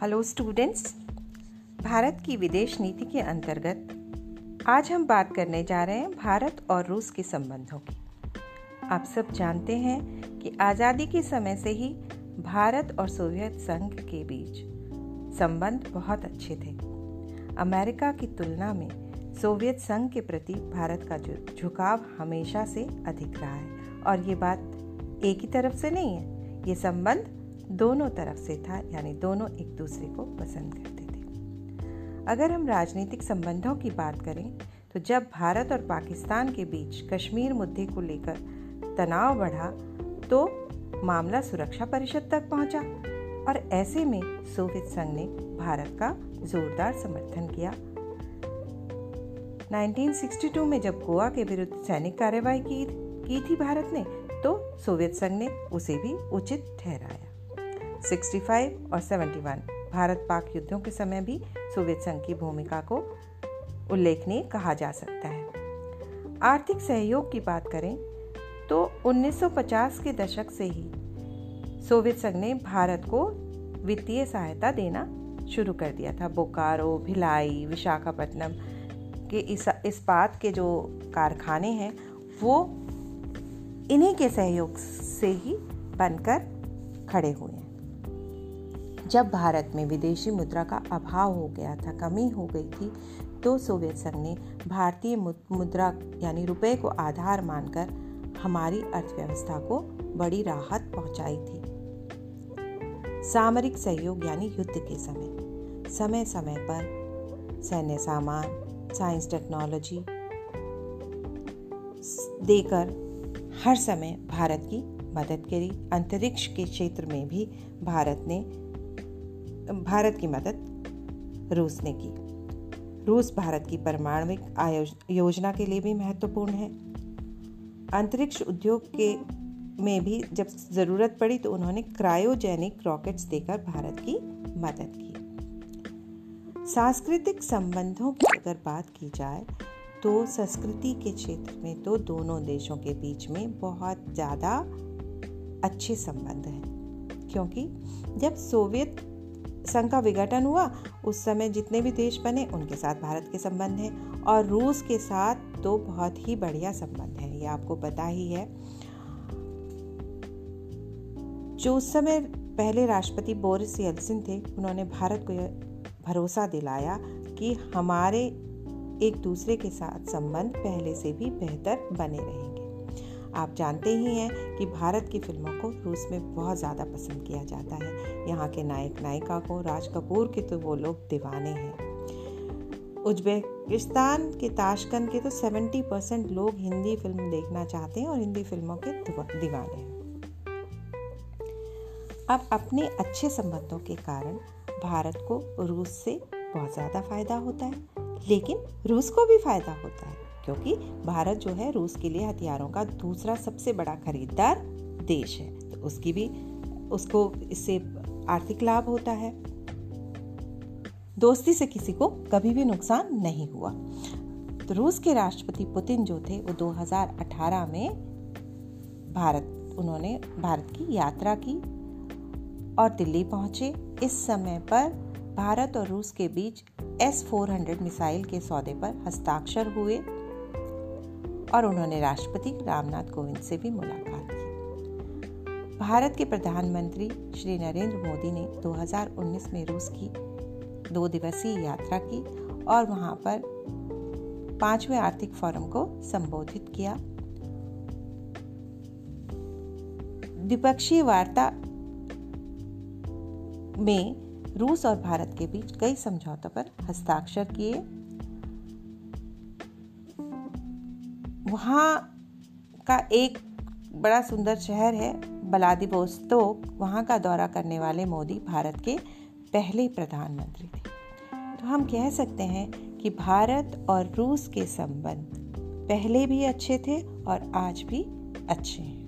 Hello students, Bharat की विदेश नीति के अंतर्गत आज हम बात करने जा रहे हैं भारत और रूस के संबंधों की। आप सब जानते हैं कि आज़ादी के समय से ही भारत और सोवियत संघ के बीच संबंध बहुत अच्छे थे। अमेरिका की तुलना में सोवियत संघ के प्रति भारत का झुकाव हमेशा से अधिक रहा है, और ये बात एक ही तरफ से नहीं है, ये संबंध दोनों तरफ से था, यानी दोनों एक दूसरे को पसंद करते थे। अगर हम राजनीतिक संबंधों की बात करें तो जब भारत और पाकिस्तान के बीच कश्मीर मुद्दे को लेकर तनाव बढ़ा तो मामला सुरक्षा परिषद तक पहुंचा, और ऐसे में सोवियत संघ ने भारत का जोरदार समर्थन किया। 1962 में जब गोवा के विरुद्ध सैनिक कार्रवाई की थी भारत ने, तो सोवियत संघ ने उसे भी उचित ठहराया। 65 और 71 भारत पाक युद्धों के समय भी सोवियत संघ की भूमिका को उल्लेखनीय कहा जा सकता है। आर्थिक सहयोग की बात करें तो 1950 के दशक से ही सोवियत संघ ने भारत को वित्तीय सहायता देना शुरू कर दिया था। बोकारो, भिलाई, विशाखापट्टनम के इस्पात के जो कारखाने हैं वो इन्हीं के सहयोग से ही बनकर खड़े हुए हैं। जब भारत में विदेशी मुद्रा का अभाव हो गया था, कमी हो गई थी, तो सोवियत संघ ने भारतीय मुद्रा यानी रुपए को आधार मानकर हमारी अर्थव्यवस्था को बड़ी राहत पहुंचाई थी। सामरिक सहयोग यानी युद्ध के समय समय समय पर सैन्य सामान, साइंस, टेक्नोलॉजी देकर हर समय भारत की मदद करी। अंतरिक्ष के क्षेत्र में भी भारत की मदद रूस ने की। रूस भारत की पारमाणविक योजना के लिए भी महत्वपूर्ण है। अंतरिक्ष उद्योग के में भी जब ज़रूरत पड़ी तो उन्होंने क्रायोजेनिक रॉकेट्स देकर भारत की मदद की। सांस्कृतिक संबंधों की अगर बात की जाए तो संस्कृति के क्षेत्र में तो दोनों देशों के बीच में बहुत ज़्यादा अच्छे संबंध हैं, क्योंकि जब सोवियत संघ का विघटन हुआ उस समय जितने भी देश बने उनके साथ भारत के संबंध हैं, और रूस के साथ तो बहुत ही बढ़िया संबंध है। ये आपको पता ही है। जो उस समय पहले राष्ट्रपति बोरिस येल्सिन थे, उन्होंने भारत को भरोसा दिलाया कि हमारे एक दूसरे के साथ संबंध पहले से भी बेहतर बने रहेंगे। आप जानते ही हैं कि भारत की फिल्मों को रूस में बहुत ज़्यादा पसंद किया जाता है। यहाँ के नायक नायिका को, राज कपूर के तो वो लोग दीवाने हैं। उजबेकिस्तान के ताशकंद के तो 70% लोग हिंदी फिल्म देखना चाहते हैं और हिंदी फिल्मों के दीवाने हैं। अब अपने अच्छे संबंधों के कारण भारत को रूस से बहुत ज़्यादा फायदा होता है, लेकिन रूस को भी फायदा होता है, क्योंकि भारत जो है रूस के लिए हथियारों का दूसरा सबसे बड़ा खरीदार देश है, तो उसको इससे आर्थिक लाभ होता है। दोस्ती से किसी को कभी भी नुकसान नहीं हुआ। तो रूस के राष्ट्रपति पुतिन जो थे वो 2018 में उन्होंने भारत की यात्रा की और दिल्ली पहुंचे। इस समय पर भारत और रूस के बीच S400 मिसाइल के सौदे पर हस्ताक्षर हुए और उन्होंने राष्ट्रपति रामनाथ कोविंद से भी मुलाकात की। भारत के प्रधानमंत्री श्री नरेंद्र मोदी ने 2019 में रूस की 2 दिवसीय यात्रा की और वहां पर 5वें आर्थिक फोरम को संबोधित किया। द्विपक्षीय वार्ता में रूस और भारत के बीच कई समझौतों पर हस्ताक्षर किए। वहाँ का एक बड़ा सुंदर शहर है व्लादिवोस्तोक, वहाँ का दौरा करने वाले मोदी भारत के पहले प्रधानमंत्री थे। तो हम कह सकते हैं कि भारत और रूस के संबंध पहले भी अच्छे थे और आज भी अच्छे हैं।